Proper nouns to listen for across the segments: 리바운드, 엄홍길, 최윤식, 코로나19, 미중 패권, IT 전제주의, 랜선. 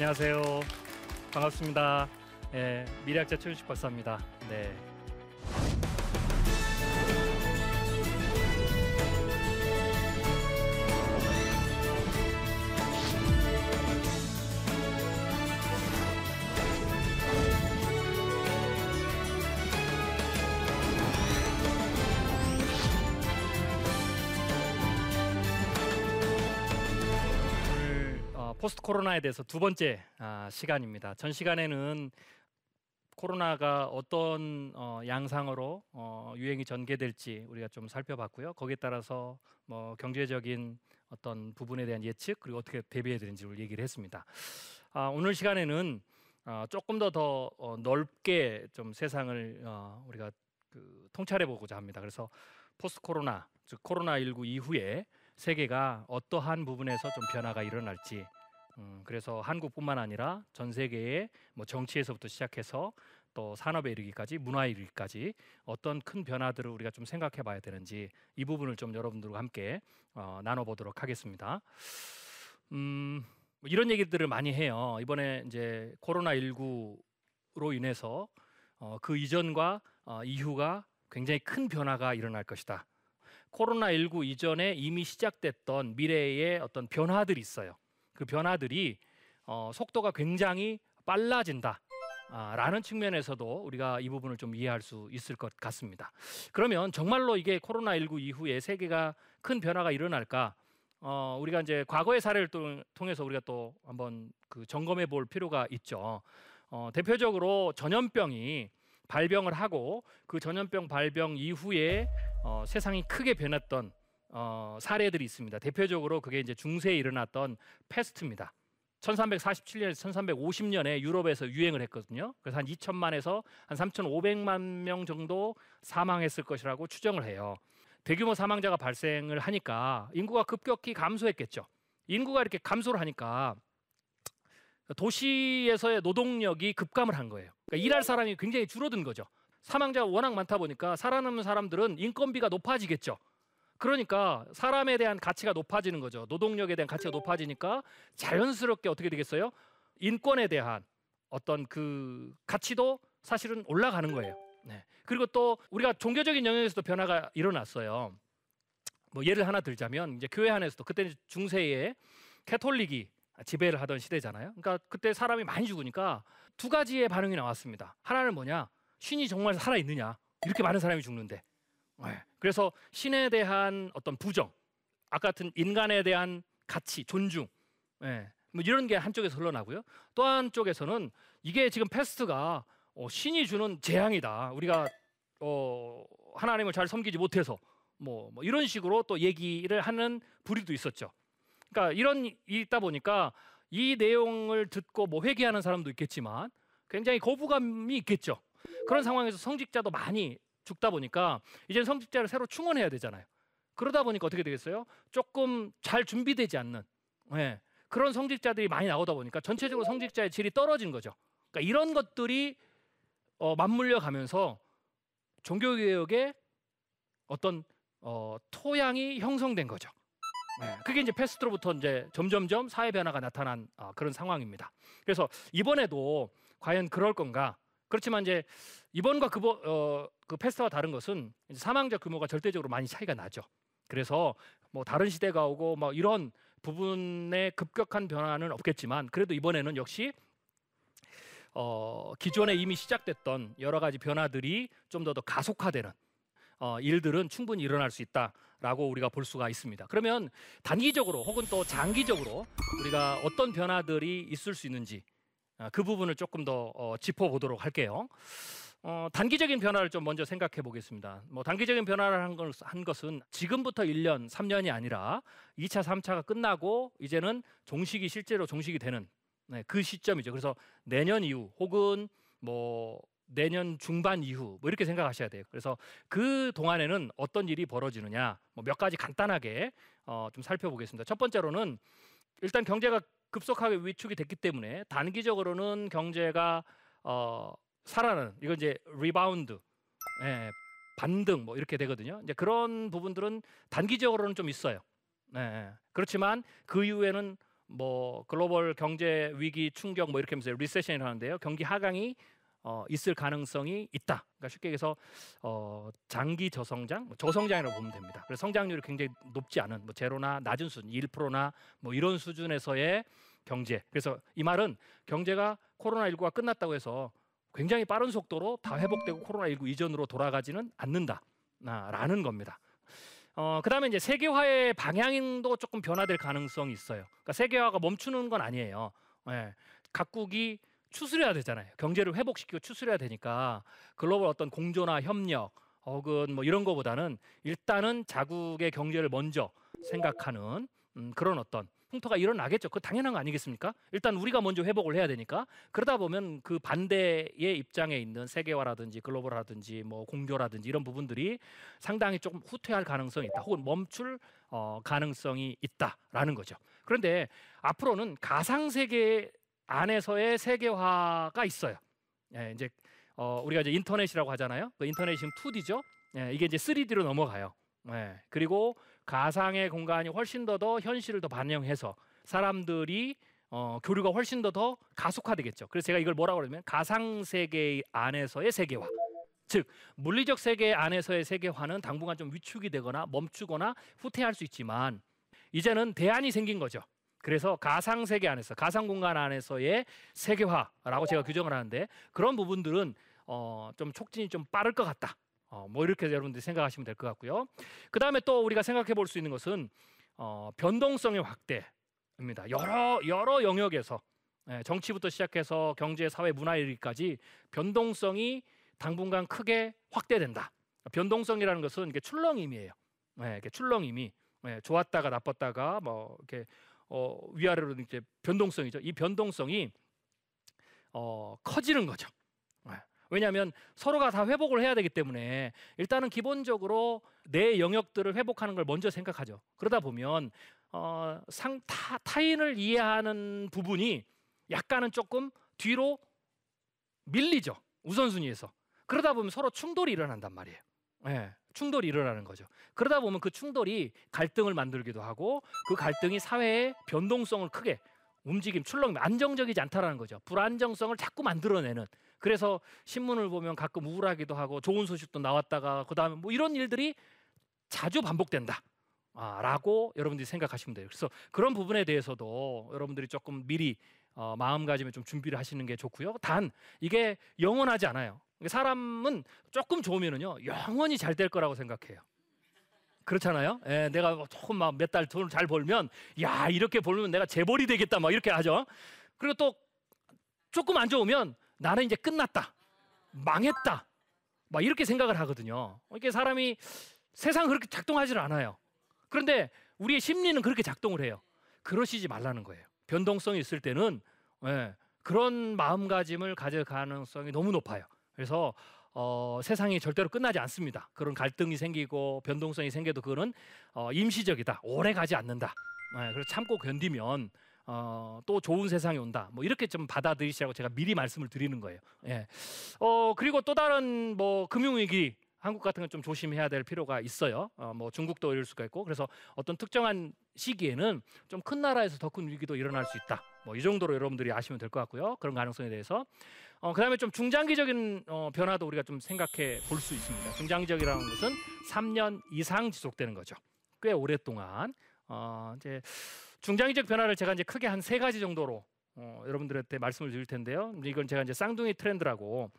안녕하세요. 반갑습니다. 네, 미래학자 최윤식 박사입니다. 네. 포스트 코로나에 대해서 두 번째 시간입니다. 전 시간에는 코로나가 어떤 양상으로 유행이 전개될지 우리가 좀 살펴봤고요. 거기에 따라서 뭐 경제적인 어떤 부분에 대한 예측 그리고 어떻게 대비해야 되는지를 얘기를 했습니다. 오늘 시간에는 조금 더 넓게 좀 세상을 우리가 통찰해 보고자 합니다. 그래서 포스트 코로나, 즉 코로나19 이후에 세계가 어떠한 부분에서 좀 변화가 일어날지, 그래서 한국뿐만 아니라 전 세계의 뭐 정치에서부터 시작해서 또 산업에 이르기까지 문화에 이르기까지 어떤 큰 변화들을 우리가 좀 생각해 봐야 되는지 이 부분을 좀 여러분들과 함께 나눠보도록 하겠습니다. 뭐 이런 얘기들을 많이 해요. 이번에 이제 코로나19로 인해서 그 이전과 이후가 굉장히 큰 변화가 일어날 것이다. 코로나19 이전에 이미 시작됐던 미래의 어떤 변화들이 있어요. 그 변화들이 속도가 굉장히 빨라진다 라는 측면에서도 우리가 이 부분을 좀 이해할 수 있을 것 같습니다. 그러면 정말로 이게 코로나19 이후에 세계가 큰 변화가 일어날까? 우리가 이제 과거의 사례를 통해서 우리가 또 한번 점검해 볼 필요가 있죠. 대표적으로 전염병이 발병을 하고 그 전염병 발병 이후에 세상이 크게 변했던 사례들이 있습니다. 대표적으로 그게 이제 중세에 일어났던 패스트입니다. 1347년에서 1350년에 유럽에서 유행을 했거든요. 그래서 한 2천만에서 한 3,500만 명 정도 사망했을 것이라고 추정을 해요. 대규모 사망자가 발생을 하니까 인구가 급격히 감소했겠죠. 인구가 이렇게 감소를 하니까 도시에서의 노동력이 급감을 한 거예요. 그러니까 일할 사람이 굉장히 줄어든 거죠. 사망자가 워낙 많다 보니까 살아남은 사람들은 인건비가 높아지겠죠. 그러니까 사람에 대한 가치가 높아지는 거죠. 노동력에 대한 가치가 높아지니까 자연스럽게 어떻게 되겠어요? 인권에 대한 어떤 그 가치도 사실은 올라가는 거예요. 네. 그리고 또 우리가 종교적인 영역에서도 변화가 일어났어요. 뭐 예를 하나 들자면 이제 교회 안에서도 그때 중세에 캐톨릭이 지배를 하던 시대잖아요. 그러니까 그때 사람이 많이 죽으니까 두 가지의 반응이 나왔습니다. 하나는 뭐냐? 신이 정말 살아있느냐? 이렇게 많은 사람이 죽는데. 네. 그래서 신에 대한 어떤 부정, 아까 같은 인간에 대한 가치, 존중, 네. 뭐 이런 게 한쪽에서 흘러나고요. 또 한쪽에서는 이게 지금 패스트가 신이 주는 재앙이다. 우리가 하나님을 잘 섬기지 못해서 뭐 이런 식으로 또 얘기를 하는 부류도 있었죠. 그러니까 이런 일이 있다 보니까 이 내용을 듣고 뭐 회개하는 사람도 있겠지만 굉장히 거부감이 있겠죠. 그런 상황에서 성직자도 많이 죽다 보니까 이제는 성직자를 새로 충원해야 되잖아요. 그러다 보니까 어떻게 되겠어요? 조금 잘 준비되지 않는 그런 성직자들이 많이 나오다 보니까 전체적으로 성직자의 질이 떨어진 거죠. 그러니까 이런 것들이 맞물려 가면서 종교개혁의 어떤 토양이 형성된 거죠. 네, 그게 이제 패스트로부터 이제 점점점 사회 변화가 나타난 그런 상황입니다. 그래서 이번에도 과연 그럴 건가? 그렇지만 이제 이번과 그 패스트와 다른 것은 이제 사망자 규모가 절대적으로 많이 차이가 나죠. 그래서 뭐 다른 시대가 오고 막 이런 부분의 급격한 변화는 없겠지만 그래도 이번에는 역시 기존에 이미 시작됐던 여러 가지 변화들이 좀 더 가속화되는 일들은 충분히 일어날 수 있다라고 우리가 볼 수가 있습니다. 그러면 단기적으로 혹은 또 장기적으로 우리가 어떤 변화들이 있을 수 있는지 그 부분을 조금 더 짚어보도록 할게요. 단기적인 변화를 좀 먼저 생각해 보겠습니다. 뭐 단기적인 변화를 한 것은 지금부터 1년, 3년이 아니라 2차, 3차가 끝나고 이제는 종식이 실제로 종식이 되는 그 시점이죠. 그래서 내년 이후 혹은 뭐 내년 중반 이후 이렇게 생각하셔야 돼요. 그래서 그 동안에는 어떤 일이 벌어지느냐 몇 가지 간단하게 좀 살펴보겠습니다. 첫 번째로는 일단 경제가 급속하게 위축이 됐기 때문에 단기적으로는 경제가 살아나는, 이건 이제 리바운드, 반등 이렇게 되거든요. 이제 그런 부분들은 단기적으로는 좀 있어요. 예, 그렇지만 그 이후에는 뭐 글로벌 경제 위기 충격 뭐 이렇게 하면서 리세션이라고 하는데요. 경기 하강이 있을 가능성이 있다. 그러니까 쉽게 얘기해서 장기 저성장, 저성장이라고 보면 됩니다. 그래서 성장률이 굉장히 높지 않은 뭐 제로나 낮은 수준, 1%나 뭐 이런 수준에서의 경제. 그래서 이 말은 경제가 코로나19가 끝났다고 해서 굉장히 빠른 속도로 다 회복되고 코로나19 이전으로 돌아가지는 않는다라는 겁니다. 그다음에 이제 세계화의 방향도 조금 변화될 가능성이 있어요. 그러니까 세계화가 멈추는 건 아니에요. 예. 각국이 추스려야 되잖아요. 경제를 회복시키고 추스려야 되니까 글로벌 어떤 공조나 협력 혹은 뭐 이런 거보다는 일단은 자국의 경제를 먼저 생각하는 그런 어떤 풍토가 일어나겠죠. 그거 당연한 거 아니겠습니까? 일단 우리가 먼저 회복을 해야 되니까. 그러다 보면 그 반대의 입장에 있는 세계화라든지 글로벌라든지 뭐 공조라든지 이런 부분들이 상당히 조금 후퇴할 가능성이 있다. 혹은 멈출 가능성이 있다라는 거죠. 그런데 앞으로는 가상세계 안에서의 세계화가 있어요. 예, 이제 우리가 이제 인터넷이라고 하잖아요. 그 인터넷이 지금 2D죠. 예, 이게 이제 3D로 넘어가요. 예, 그리고 가상의 공간이 훨씬 더 현실을 더 반영해서 사람들이 교류가 훨씬 더 가속화되겠죠. 그래서 제가 이걸 뭐라고 그러냐면 가상세계 안에서의 세계화, 즉 물리적 세계 안에서의 세계화는 당분간 좀 위축이 되거나 멈추거나 후퇴할 수 있지만 이제는 대안이 생긴 거죠. 그래서 가상세계 안에서, 가상공간 안에서의 세계화라고 제가 규정을 하는데 그런 부분들은 좀 촉진이 좀 빠를 것 같다. 뭐 이렇게 여러분들이 생각하시면 될 것 같고요. 그 다음에 또 우리가 생각해 볼 수 있는 것은 변동성의 확대입니다. 여러 영역에서 정치부터 시작해서 경제, 사회, 문화에 이르기까지 변동성이 당분간 크게 확대된다. 변동성이라는 것은 이렇게 출렁임이에요. 이렇게 출렁임이 좋았다가 나빴다가 뭐 이렇게 위아래로 이제 변동성이죠. 이 변동성이 커지는 거죠. 왜냐하면 서로가 다 회복을 해야 되기 때문에 일단은 기본적으로 내 영역들을 회복하는 걸 먼저 생각하죠. 그러다 보면 타인을 이해하는 부분이 약간은 조금 뒤로 밀리죠. 우선순위에서. 그러다 보면 서로 충돌이 일어난단 말이에요. 네, 충돌이 일어나는 거죠. 그러다 보면 그 충돌이 갈등을 만들기도 하고 그 갈등이 사회의 변동성을 크게 움직임, 출렁임, 안정적이지 않다라는 거죠. 불안정성을 자꾸 만들어내는. 그래서 신문을 보면 가끔 우울하기도 하고 좋은 소식도 나왔다가 그다음에 뭐 이런 일들이 자주 반복된다. 라고 여러분들이 생각하시면 돼요. 그래서 그런 부분에 대해서도 여러분들이 조금 미리 마음가짐에 좀 준비를 하시는 게 좋고요. 단 이게 영원하지 않아요. 사람은 조금 좋으면은요 영원히 잘 될 거라고 생각해요. 그렇잖아요. 예, 내가 조금 막 몇 달 돈을 잘 벌면 야 이렇게 벌면 내가 재벌이 되겠다 막 이렇게 하죠. 그리고 또 조금 안 좋으면 나는 이제 끝났다, 망했다 막 이렇게 생각을 하거든요. 이렇게 사람이 세상 그렇게 작동하지를 않아요. 그런데 우리의 심리는 그렇게 작동을 해요. 그러시지 말라는 거예요. 변동성이 있을 때는 예, 그런 마음가짐을 가질 가능성이 너무 높아요. 그래서 세상이 절대로 끝나지 않습니다. 그런 갈등이 생기고 변동성이 생겨도 그거는 임시적이다. 오래 가지 않는다. 네, 그래서 참고 견디면 또 좋은 세상이 온다. 뭐 이렇게 좀 받아들이시라고 제가 미리 말씀을 드리는 거예요. 예. 그리고 또 다른 뭐 금융위기 한국 같은 건 좀 조심해야 될 필요가 있어요. 뭐 중국도 이럴 수가 있고 그래서 어떤 특정한 시기에는 좀 큰 나라에서 더 큰 위기도 일어날 수 있다. 뭐 이 정도로 여러분들이 아시면 될 것 같고요. 그런 가능성에 대해서 그다음에 좀 중장기적인 변화도 우리가 좀 생각해 볼 수 있습니다. 중장기적이라는 것은 3년 이상 지속되는 거죠. 꽤 오랫동안 이제 중장기적 변화를 제가 이제 크게 한 3가지 정도로 여러분들한테 말씀을 드릴 텐데요. 이건 제가 이제 쌍둥이 트렌드라고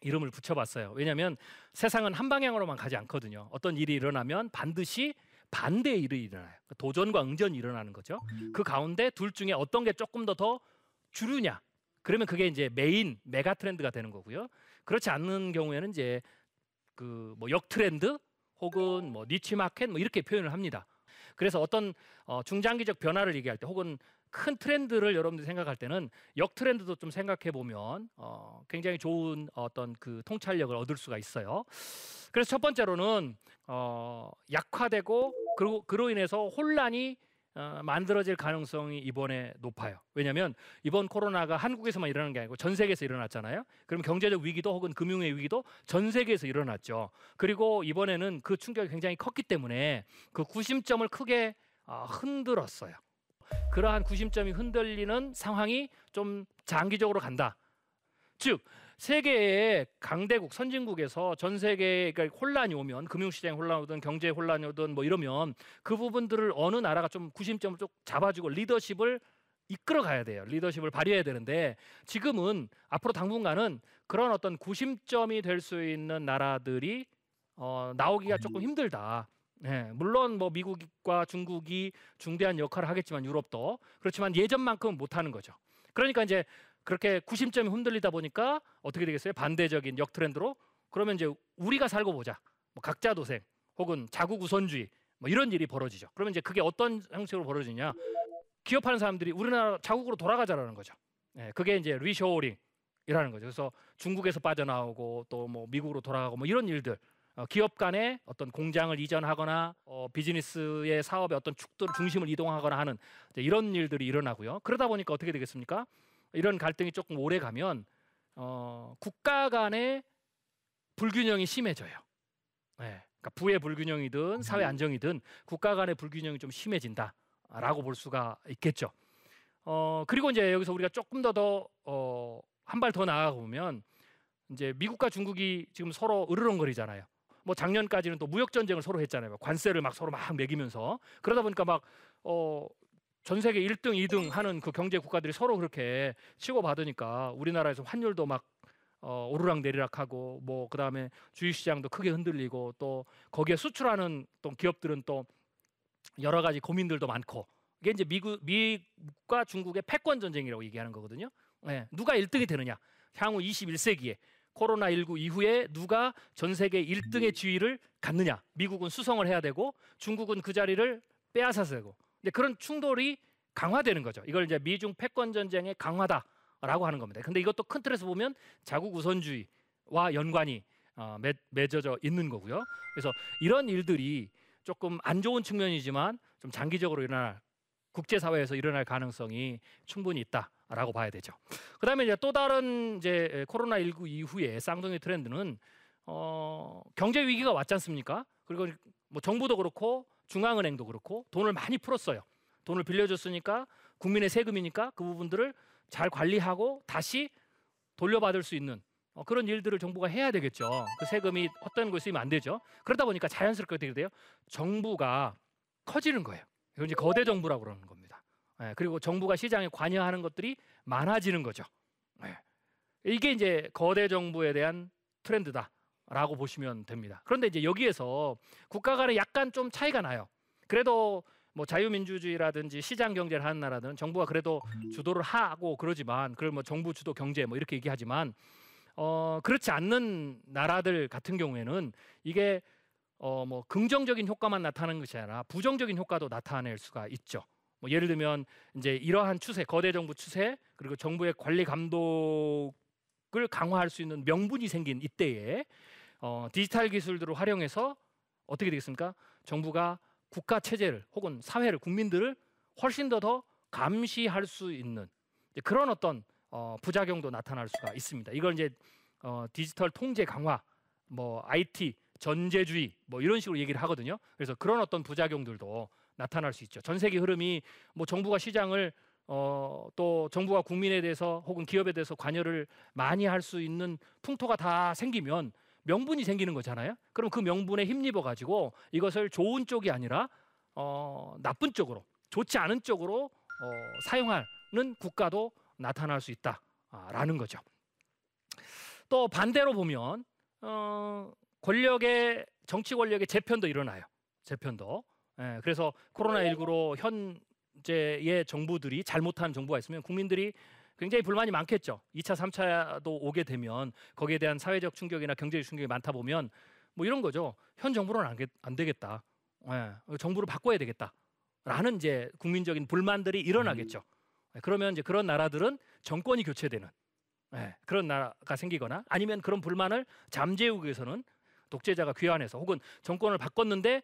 이름을 붙여봤어요. 왜냐하면 세상은 한 방향으로만 가지 않거든요. 어떤 일이 일어나면 반드시 반대의 일이 일어나요. 도전과 응전이 일어나는 거죠. 그 가운데 둘 중에 어떤 게 조금 더 주류냐. 그러면 그게 이제 메인 메가 트렌드가 되는 거고요. 그렇지 않는 경우에는 이제 그 뭐 역 트렌드 혹은 뭐 니치 마켓 뭐 이렇게 표현을 합니다. 그래서 어떤 중장기적 변화를 얘기할 때 혹은 큰 트렌드를 여러분들이 생각할 때는 역 트렌드도 좀 생각해 보면 굉장히 좋은 어떤 그 통찰력을 얻을 수가 있어요. 그래서 첫 번째로는 약화되고 그리고 그로 인해서 혼란이 만들어질 가능성이 이번에 높아요. 왜냐하면 이번 코로나가 한국에서만 일어난 게 아니고 전 세계에서 일어났잖아요. 그럼 경제적 위기도 혹은 금융의 위기도 전 세계에서 일어났죠. 그리고 이번에는 그 충격이 굉장히 컸기 때문에 그 구심점을 크게 흔들었어요. 그러한 구심점이 흔들리는 상황이 좀 장기적으로 간다. 즉 세계의 강대국, 선진국에서 전 세계에 혼란이 오면, 금융시장 혼란이 오든 경제 혼란이 오든 뭐 이러면 그 부분들을 어느 나라가 좀 구심점을 좀 잡아주고 리더십을 이끌어 가야 돼요. 리더십을 발휘해야 되는데 지금은 앞으로 당분간은 그런 어떤 구심점이 될 수 있는 나라들이 나오기가 조금 힘들다. 예, 물론 뭐 미국과 중국이 중대한 역할을 하겠지만 유럽도 그렇지만 예전만큼은 못하는 거죠. 그러니까 이제 그렇게 구심점이 흔들리다 보니까 어떻게 되겠어요? 반대적인 역트렌드로 그러면 이제 우리가 살고 보자, 뭐 각자 도생 혹은 자국 우선주의 뭐 이런 일이 벌어지죠. 그러면 이제 그게 어떤 형식으로 벌어지냐? 기업하는 사람들이 우리나라 자국으로 돌아가자라는 거죠. 예, 그게 이제 리쇼어링이라는 거죠. 그래서 중국에서 빠져나오고 또 뭐 미국으로 돌아가고 뭐 이런 일들, 기업 간에 어떤 공장을 이전하거나 비즈니스의 사업의 어떤 축들 중심을 이동하거나 하는 이런 일들이 일어나고요. 그러다 보니까 어떻게 되겠습니까? 이런 갈등이 조금 오래 가면 국가 간의 불균형이 심해져요. 예, 그러니까 부의 불균형이든 사회 안정이든 국가 간의 불균형이 좀 심해진다라고 볼 수가 있겠죠. 그리고 이제 여기서 우리가 조금 한 발 더 나아가 보면 이제 미국과 중국이 지금 서로 으르렁거리잖아요. 뭐 작년까지는 또 무역 전쟁을 서로 했잖아요. 관세를 막 서로 막 매기면서 그러다 보니까 막 전 세계 1등, 2등 하는 그 경제 국가들이 서로 그렇게 치고 받으니까 우리나라에서 환율도 막 오르락 내리락하고 뭐 그다음에 주식 시장도 크게 흔들리고 또 거기에 수출하는 또 기업들은 또 여러 가지 고민들도 많고 이게 이제 미국과 중국의 패권 전쟁이라고 얘기하는 거거든요. 네, 누가 1등이 되느냐? 향후 21세기에 코로나19 이후에 누가 전 세계 1등의 지위를 갖느냐? 미국은 수성을 해야 되고 중국은 그 자리를 빼앗아서 되고. 근데 그런 충돌이 강화되는 거죠. 이걸 이제 미중 패권 전쟁의 강화다라고 하는 겁니다. 근데 이것도 큰 틀에서 보면 자국 우선주의와 연관이 맺어져 있는 거고요. 그래서 이런 일들이 조금 안 좋은 측면이지만 좀 장기적으로 일어날, 국제사회에서 일어날 가능성이 충분히 있다라고 봐야 되죠. 그다음에 이제 또 다른 이제 코로나19 이후의 쌍둥이 트렌드는 경제 위기가 왔지 않습니까? 그리고 뭐 정부도 그렇고 중앙은행도 그렇고 돈을 많이 풀었어요. 돈을 빌려줬으니까 국민의 세금이니까 그 부분들을 잘 관리하고 다시 돌려받을 수 있는 그런 일들을 정부가 해야 되겠죠. 그 세금이 헛된 곳에 쓰이면 안 되죠. 그러다 보니까 자연스럽게 어떻게 돼요? 정부가 커지는 거예요. 이건 이제 거대 정부라고 그러는 겁니다. 예, 그리고 정부가 시장에 관여하는 것들이 많아지는 거죠. 예, 이게 이제 거대 정부에 대한 트렌드다. 라고 보시면 됩니다. 그런데 이제 여기에서 국가 간에 약간 좀 차이가 나요. 그래도 뭐 자유민주주의라든지 시장 경제를 하는 나라는 정부가 그래도 주도를 하고 그러지만, 그걸 뭐 정부 주도 경제 뭐 이렇게 얘기하지만, 그렇지 않는 나라들 같은 경우에는 이게 뭐 긍정적인 효과만 나타나는 것이 아니라 부정적인 효과도 나타낼 수가 있죠. 뭐 예를 들면 이제 이러한 추세, 거대 정부 추세, 그리고 정부의 관리 감독 을 강화할 수 있는 명분이 생긴 이때에 디지털 기술들을 활용해서 어떻게 되겠습니까? 정부가 국가 체제를 혹은 사회를, 국민들을 훨씬 더 감시할 수 있는 그런 어떤 부작용도 나타날 수가 있습니다. 이걸 이제 디지털 통제 강화, 뭐 IT 전제주의 뭐 이런 식으로 얘기를 하거든요. 그래서 그런 어떤 부작용들도 나타날 수 있죠. 전 세계 흐름이 뭐 정부가 시장을 또 정부가 국민에 대해서 혹은 기업에 대해서 관여를 많이 할 수 있는 풍토가 다 생기면 명분이 생기는 거잖아요. 그럼 그 명분에 힘입어 가지고 이것을 좋은 쪽이 아니라 나쁜 쪽으로, 좋지 않은 쪽으로 사용하는 국가도 나타날 수 있다라는 거죠. 또 반대로 보면 정치 권력의 재편도 일어나요. 재편도. 예, 그래서 코로나19로 현재의 정부들이 잘못한 정부가 있으면 국민들이 굉장히 불만이 많겠죠. 2차, 3차도 오게 되면 거기에 대한 사회적 충격이나 경제적 충격이 많다 보면 뭐 이런 거죠. 현 정부로는 안 되겠다. 예, 정부를 바꿔야 되겠다라는 이제 국민적인 불만들이 일어나겠죠. 그러면 이제 그런 나라들은 정권이 교체되는 그런 나라가 생기거나 아니면 그런 불만을 잠재우기 위해서는 독재자가 귀환해서 혹은 정권을 바꿨는데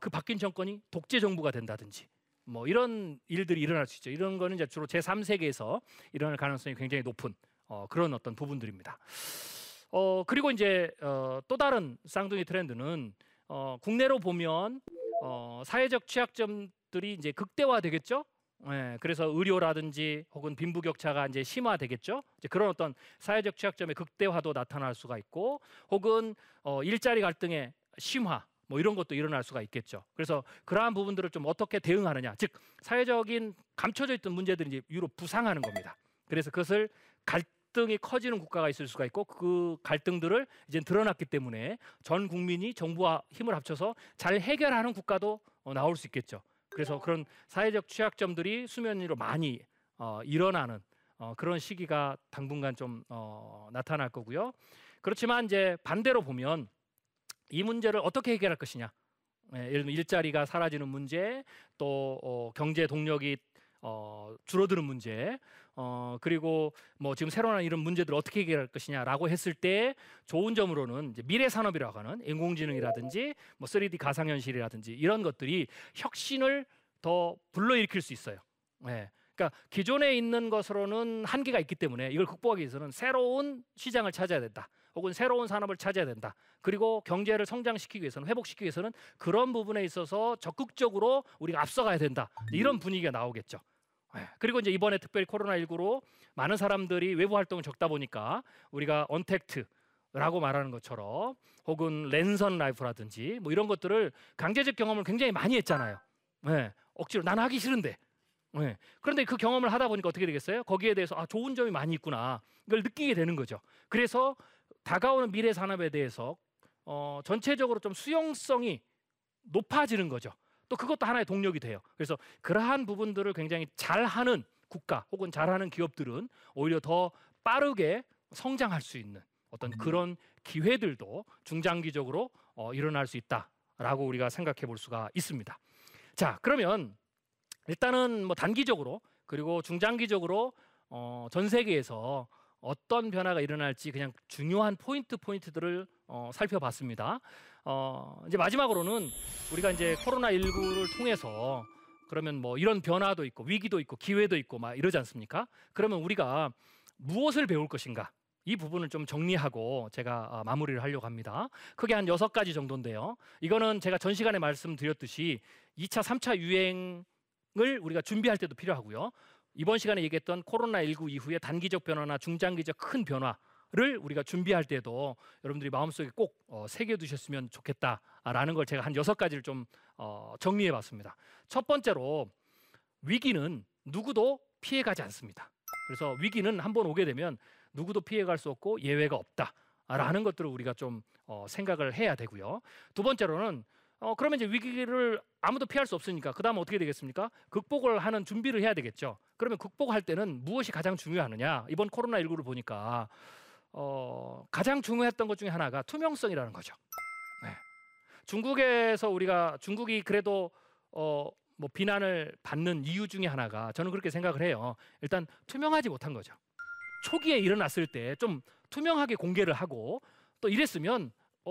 그 바뀐 정권이 독재 정부가 된다든지 뭐 이런 일들이 일어날 수 있죠. 이런 거는 이제 주로 제3세계에서 일어날 가능성이 굉장히 높은 그런 어떤 부분들입니다. 그리고 이제 또 다른 쌍둥이 트렌드는 국내로 보면 사회적 취약점들이 이제 극대화되겠죠. 예, 그래서 의료라든지 혹은 빈부격차가 이제 심화되겠죠. 이제 그런 어떤 사회적 취약점의 극대화도 나타날 수가 있고, 혹은 일자리 갈등의 심화, 뭐 이런 것도 일어날 수가 있겠죠. 그래서 그러한 부분들을 좀 어떻게 대응하느냐, 즉 사회적인 감춰져 있던 문제들이 이제 위로 부상하는 겁니다. 그래서 그것을 갈등이 커지는 국가가 있을 수가 있고, 그 갈등들을 이제 드러났기 때문에 전 국민이 정부와 힘을 합쳐서 잘 해결하는 국가도 나올 수 있겠죠. 그래서 그런 사회적 취약점들이 수면 위로 많이 일어나는 그런 시기가 당분간 좀 나타날 거고요. 그렇지만 이제 반대로 보면 이 문제를 어떻게 해결할 것이냐, 예를 들면 일자리가 사라지는 문제, 또 경제 동력이 줄어드는 문제, 그리고 뭐 지금 새로 나는 이런 문제들을 어떻게 해결할 것이냐라고 했을 때 좋은 점으로는 이제 미래 산업이라고 하는 인공지능이라든지 뭐 3D 가상현실이라든지 이런 것들이 혁신을 더 불러일으킬 수 있어요. 네. 그러니까 기존에 있는 것으로는 한계가 있기 때문에 이걸 극복하기 위해서는 새로운 시장을 찾아야 된다, 혹은 새로운 산업을 찾아야 된다. 그리고 경제를 성장시키기 위해서는, 회복시키기 위해서는 그런 부분에 있어서 적극적으로 우리가 앞서가야 된다, 이런 분위기가 나오겠죠. 그리고 이제 이번에 특별히 코로나19로 많은 사람들이 외부 활동을 적다 보니까 우리가 언택트라고 말하는 것처럼, 혹은 랜선 라이프라든지 뭐 이런 것들을 강제적 경험을 굉장히 많이 했잖아요. 네, 억지로 난 하기 싫은데. 네. 그런데 그 경험을 하다 보니까 어떻게 되겠어요? 거기에 대해서 아, 좋은 점이 많이 있구나, 이걸 느끼게 되는 거죠. 그래서 다가오는 미래 산업에 대해서 전체적으로 좀 수용성이 높아지는 거죠. 또 그것도 하나의 동력이 돼요. 그래서 그러한 부분들을 굉장히 잘하는 국가 혹은 잘하는 기업들은 오히려 더 빠르게 성장할 수 있는 어떤 그런 기회들도 중장기적으로 일어날 수 있다라고 우리가 생각해 볼 수가 있습니다. 자, 그러면 일단은 뭐 단기적으로 그리고 중장기적으로 전 세계에서 어떤 변화가 일어날지 그냥 중요한 포인트들을 살펴봤습니다. 이제 마지막으로는 우리가 이제 코로나19를 통해서 그러면 뭐 이런 변화도 있고 위기도 있고 기회도 있고 막 이러지 않습니까? 그러면 우리가 무엇을 배울 것인가? 이 부분을 좀 정리하고 제가 마무리를 하려고 합니다. 크게 한 6가지 정도인데요. 이거는 제가 전 시간에 말씀드렸듯이 2차, 3차 유행 을 우리가 준비할 때도 필요하고요. 이번 시간에 얘기했던 코로나19 이후의 단기적 변화나 중장기적 큰 변화를 우리가 준비할 때도 여러분들이 마음속에 꼭 새겨두셨으면 좋겠다라는 걸 제가 한 6가지를 좀 정리해봤습니다. 첫 번째로, 위기는 누구도 피해가지 않습니다. 그래서 위기는 한번 오게 되면 누구도 피해갈 수 없고 예외가 없다라는 것들을 우리가 좀 생각을 해야 되고요. 두 번째로는 그러면 이제 위기를 아무도 피할 수 없으니까 그 다음 어떻게 되겠습니까? 극복을 하는 준비를 해야 되겠죠. 그러면 극복할 때는 무엇이 가장 중요하느냐? 이번 코로나19를 보니까 가장 중요했던 것 중에 하나가 투명성이라는 거죠. 네. 중국에서 우리가 중국이 그래도 뭐 비난을 받는 이유 중에 하나가, 저는 그렇게 생각을 해요. 일단 투명하지 못한 거죠. 초기에 일어났을 때 좀 투명하게 공개를 하고 또 이랬으면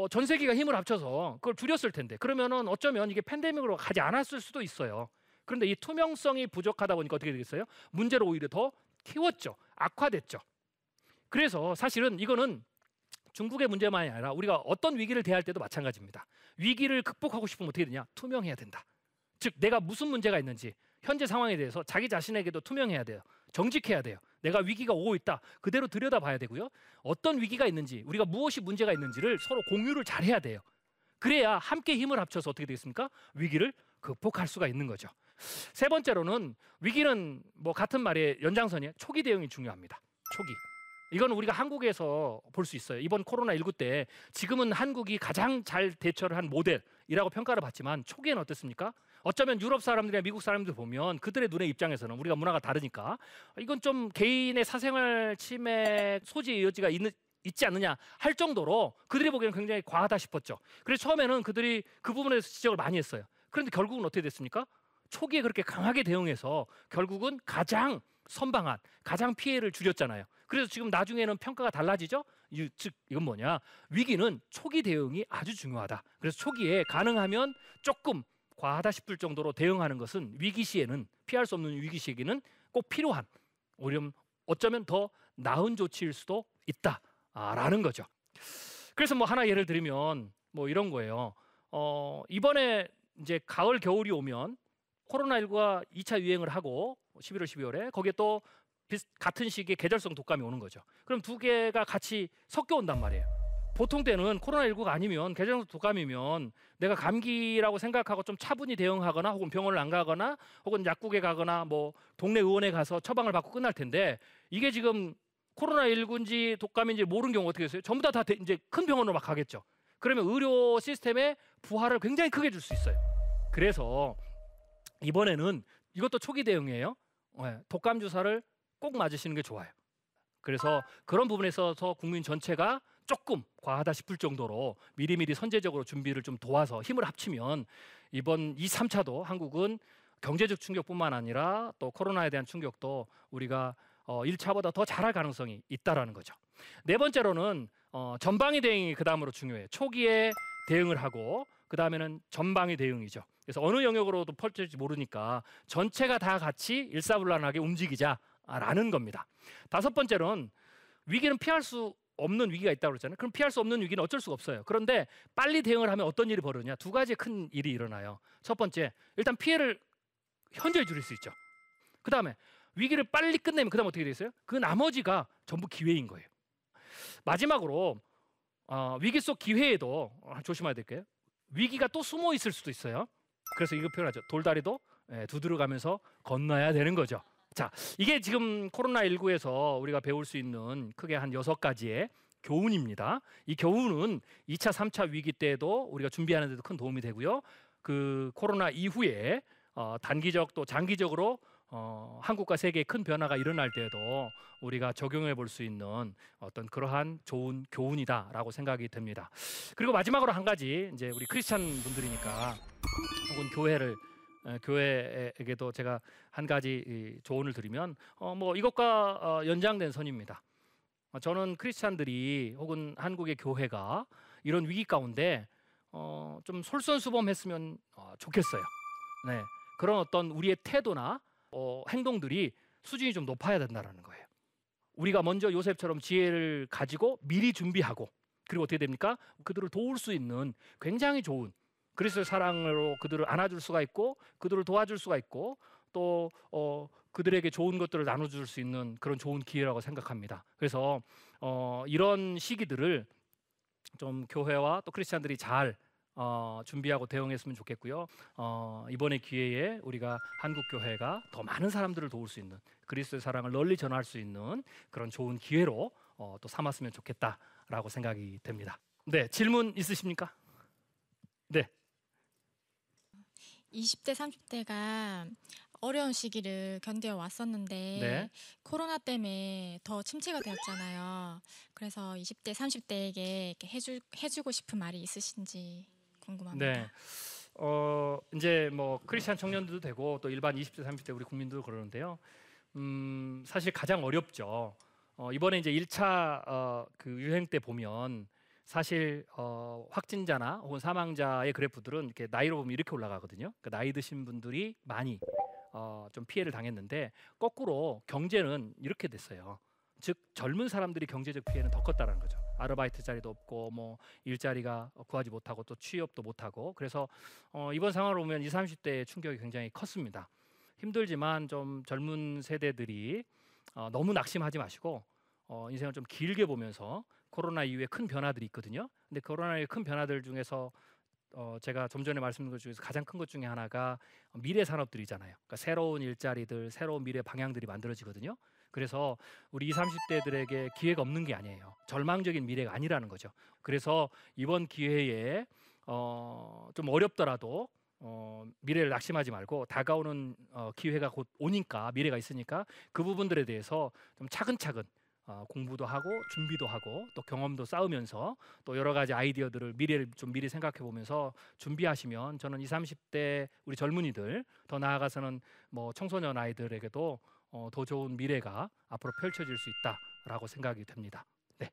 전 세계가 힘을 합쳐서 그걸 줄였을 텐데, 그러면은 어쩌면 이게 팬데믹으로 가지 않았을 수도 있어요. 그런데 이 투명성이 부족하다 보니까 어떻게 되겠어요? 문제를 오히려 더 키웠죠. 악화됐죠. 그래서 사실은 이거는 중국의 문제만이 아니라 우리가 어떤 위기를 대할 때도 마찬가지입니다. 위기를 극복하고 싶으면 어떻게 되냐? 투명해야 된다. 즉 내가 무슨 문제가 있는지, 현재 상황에 대해서 자기 자신에게도 투명해야 돼요. 정직해야 돼요. 내가 위기가 오고 있다, 그대로 들여다봐야 되고요. 어떤 위기가 있는지, 우리가 무엇이 문제가 있는지를 서로 공유를 잘해야 돼요. 그래야 함께 힘을 합쳐서 어떻게 되겠습니까? 위기를 극복할 수가 있는 거죠. 세 번째로는, 위기는 뭐 같은 말의 연장선이에요. 초기 대응이 중요합니다. 초기. 이건 우리가 한국에서 볼 수 있어요. 이번 코로나19 때 지금은 한국이 가장 잘 대처를 한 모델이라고 평가를 받지만 초기에는 어땠습니까? 어쩌면 유럽 사람들이나 미국 사람들 보면 그들의 눈의 입장에서는 우리가 문화가 다르니까 이건 좀 개인의 사생활 침해 소지의 여지가 있지 않느냐 할 정도로 그들이 보기에는 굉장히 과하다 싶었죠. 그래서 처음에는 그들이 그 부분에서 지적을 많이 했어요. 그런데 결국은 어떻게 됐습니까? 초기에 그렇게 강하게 대응해서 결국은 가장 선방한, 가장 피해를 줄였잖아요. 그래서 지금 나중에는 평가가 달라지죠. 즉 이건 뭐냐, 위기는 초기 대응이 아주 중요하다. 그래서 초기에 가능하면 조금 과하다 싶을 정도로 대응하는 것은 위기 시에는, 피할 수 없는 위기 시기에는 꼭 필요한, 오히려 어쩌면 더 나은 조치일 수도 있다라는 거죠. 그래서 뭐 하나 예를 들면 뭐 이런 거예요. 이번에 이제 가을 겨울이 오면 코로나19가 2차 유행을 하고 11월, 12월에 거기에 또 같은 시기에 계절성 독감이 오는 거죠. 그럼 두 개가 같이 섞여 온단 말이에요. 보통 때는 코로나19가 아니면 계절성 독감이면 내가 감기라고 생각하고 좀 차분히 대응하거나 혹은 병원을 안 가거나 혹은 약국에 가거나 뭐 동네 의원에 가서 처방을 받고 끝날 텐데 이게 지금 코로나19인지 독감인지 모르는 경우 어떻게 됐어요? 전부 다 이제 큰 병원으로 막 가겠죠. 그러면 의료 시스템에 부하를 굉장히 크게 줄 수 있어요. 그래서 이번에는 이것도 초기 대응이에요. 독감 주사를 꼭 맞으시는 게 좋아요. 그래서 그런 부분에 있어서 국민 전체가 조금 과하다 싶을 정도로 미리미리 선제적으로 준비를 좀 도와서 힘을 합치면 이번 2, 3차도 한국은 경제적 충격뿐만 아니라 또 코로나에 대한 충격도 우리가 1차보다 더 잘할 가능성이 있다라는 거죠. 네 번째로는 전방위 대응이 그 다음으로 중요해요. 초기에 대응을 하고 그 다음에는 전방위 대응이죠. 그래서 어느 영역으로도 펼쳐질지 모르니까 전체가 다 같이 일사불란하게 움직이자라는 겁니다. 다섯 번째로는 위기는 피할 수 없는 위기가 있다고 그랬잖아요. 그럼 피할 수 없는 위기는 어쩔 수가 없어요. 그런데 빨리 대응을 하면 어떤 일이 벌어지냐. 두 가지 큰 일이 일어나요. 첫 번째, 일단 피해를 현저히 줄일 수 있죠. 그 다음에 위기를 빨리 끝내면 그 다음 어떻게 되겠어요? 그 나머지가 전부 기회인 거예요. 마지막으로 위기 속 기회에도 조심해야 될 게 위기가 또 숨어 있을 수도 있어요. 그래서 이거 표현하죠. 돌다리도 두드려 가면서 건너야 되는 거죠. 자, 이게 지금 코로나19에서 우리가 배울 수 있는 크게 한 6가지의 교훈입니다. 이 교훈은 2차, 3차 위기 때에도 우리가 준비하는 데도 큰 도움이 되고요. 그 코로나 이후에 단기적 또 장기적으로 한국과 세계에 큰 변화가 일어날 때에도 우리가 적용해 볼 수 있는 어떤 그러한 좋은 교훈이다라고 생각이 듭니다. 그리고 마지막으로 한 가지, 이제 우리 크리스찬 분들이니까 혹은 교회에게도 제가 한 가지 조언을 드리면 뭐 이것과 연장된 선입니다. 저는 크리스찬들이 혹은 한국의 교회가 이런 위기 가운데 좀 솔선수범했으면 좋겠어요. 네, 그런 어떤 우리의 태도나 행동들이 수준이 좀 높아야 된다는 거예요. 우리가 먼저 요셉처럼 지혜를 가지고 미리 준비하고 그리고 어떻게 됩니까? 그들을 도울 수 있는 굉장히 좋은 그리스도의 사랑으로 그들을 안아줄 수가 있고 그들을 도와줄 수가 있고 또 그들에게 좋은 것들을 나눠줄 수 있는 그런 좋은 기회라고 생각합니다. 그래서 이런 시기들을 좀 교회와 또 크리스찬들이 잘 준비하고 대응했으면 좋겠고요. 이번에 기회에 우리가 한국 교회가 더 많은 사람들을 도울 수 있는 그리스도의 사랑을 널리 전할 수 있는 그런 좋은 기회로 또 삼았으면 좋겠다라고 생각이 됩니다. 네, 질문 있으십니까? 네. 20대, 30대가 어려운 시기를 견뎌왔었는데 네. 코로나 때문에 더 침체가 되었잖아요. 그래서 20대, 30대에게 이렇게 해주고 싶은 말이 있으신지 궁금합니다. 네. 이제 뭐 크리스찬 청년들도 되고 또 일반 20대, 30대 우리 국민들도 그러는데요. 사실 가장 어렵죠. 이번에 이제 1차 그 유행 때 보면 사실 확진자나 혹은 사망자의 그래프들은 이렇게 나이로 보면 이렇게 올라가거든요. 그러니까 나이 드신 분들이 많이 좀 피해를 당했는데 거꾸로 경제는 이렇게 됐어요. 즉 젊은 사람들이 경제적 피해는 더 컸다는 거죠. 아르바이트 자리도 없고 뭐 일자리가 구하지 못하고 또 취업도 못하고 그래서 이번 상황을 보면 20, 30대의 충격이 굉장히 컸습니다. 힘들지만 좀 젊은 세대들이 너무 낙심하지 마시고 인생을 좀 길게 보면서 코로나 이후에 큰 변화들이 있거든요. 근데 코로나의 큰 변화들 중에서 제가 좀 전에 말씀드린 것 중에서 가장 큰 것 중에 하나가 미래 산업들이잖아요. 그러니까 새로운 일자리들, 새로운 미래 방향들이 만들어지거든요. 그래서 우리 20, 30대들에게 기회가 없는 게 아니에요. 절망적인 미래가 아니라는 거죠. 그래서 이번 기회에 좀 어렵더라도 미래를 낙심하지 말고 다가오는 기회가 곧 오니까 미래가 있으니까 그 부분들에 대해서 좀 차근차근 공부도 하고 준비도 하고 또 경험도 쌓으면서 또 여러 가지 아이디어들을 미래를 좀 미리 생각해 보면서 준비하시면 저는 20, 30대 우리 젊은이들 더 나아가서는 뭐 청소년 아이들에게도 더 좋은 미래가 앞으로 펼쳐질 수 있다라고 생각이 됩니다. 네,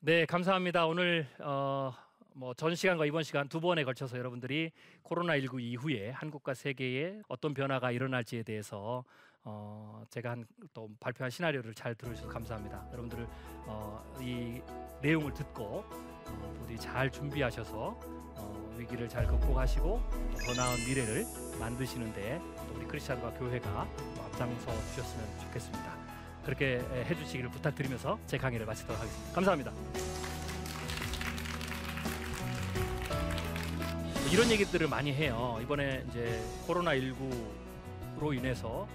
네 감사합니다. 오늘 뭐 전 시간과 이번 시간 두 번에 걸쳐서 여러분들이 코로나19 이후에 한국과 세계에 어떤 변화가 일어날지에 대해서 제가 또 발표한 시나리오를 잘 들어주셔서 감사합니다. 여러분들을 이 내용을 듣고 부디 잘 준비하셔서 위기를 잘 극복하시고 더 나은 미래를 만드시는 데 또 우리 크리스찬과 교회가 앞장서 주셨으면 좋겠습니다. 그렇게 해주시기를 부탁드리면서 제 강의를 마치도록 하겠습니다. 감사합니다. 이런 얘기들을 많이 해요. 이번에 이제 코로나19로 인해서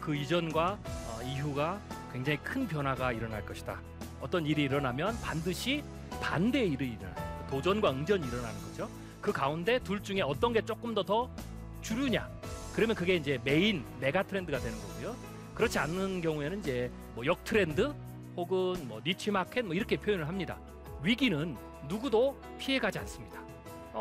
그 이전과 이후가 굉장히 큰 변화가 일어날 것이다. 어떤 일이 일어나면 반드시 반대의 일이 일어나요. 도전과 응전이 일어나는 거죠. 그 가운데 둘 중에 어떤 게 조금 더 주류냐, 그러면 그게 이제 메인 메가 트렌드가 되는 거고요. 그렇지 않는 경우에는 이제 뭐 역 트렌드 혹은 뭐 니치 마켓 뭐 이렇게 표현을 합니다. 위기는 누구도 피해가지 않습니다.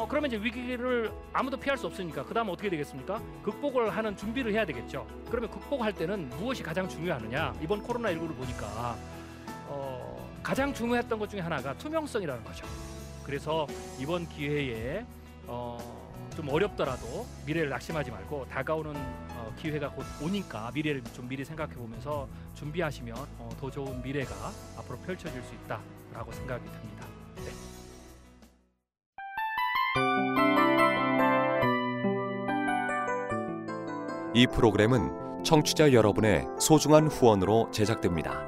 그러면 이제 위기를 아무도 피할 수 없으니까 그 다음 어떻게 되겠습니까? 극복을 하는 준비를 해야 되겠죠. 그러면 극복할 때는 무엇이 가장 중요하느냐, 이번 코로나19를 보니까 가장 중요했던 것 중에 하나가 투명성이라는 거죠. 그래서 이번 기회에 좀 어렵더라도 미래를 낙심하지 말고 다가오는 기회가 곧 오니까 미래를 좀 미리 생각해 보면서 준비하시면 더 좋은 미래가 앞으로 펼쳐질 수 있다라고 생각이 듭니다. 네. 이 프로그램은 청취자 여러분의 소중한 후원으로 제작됩니다.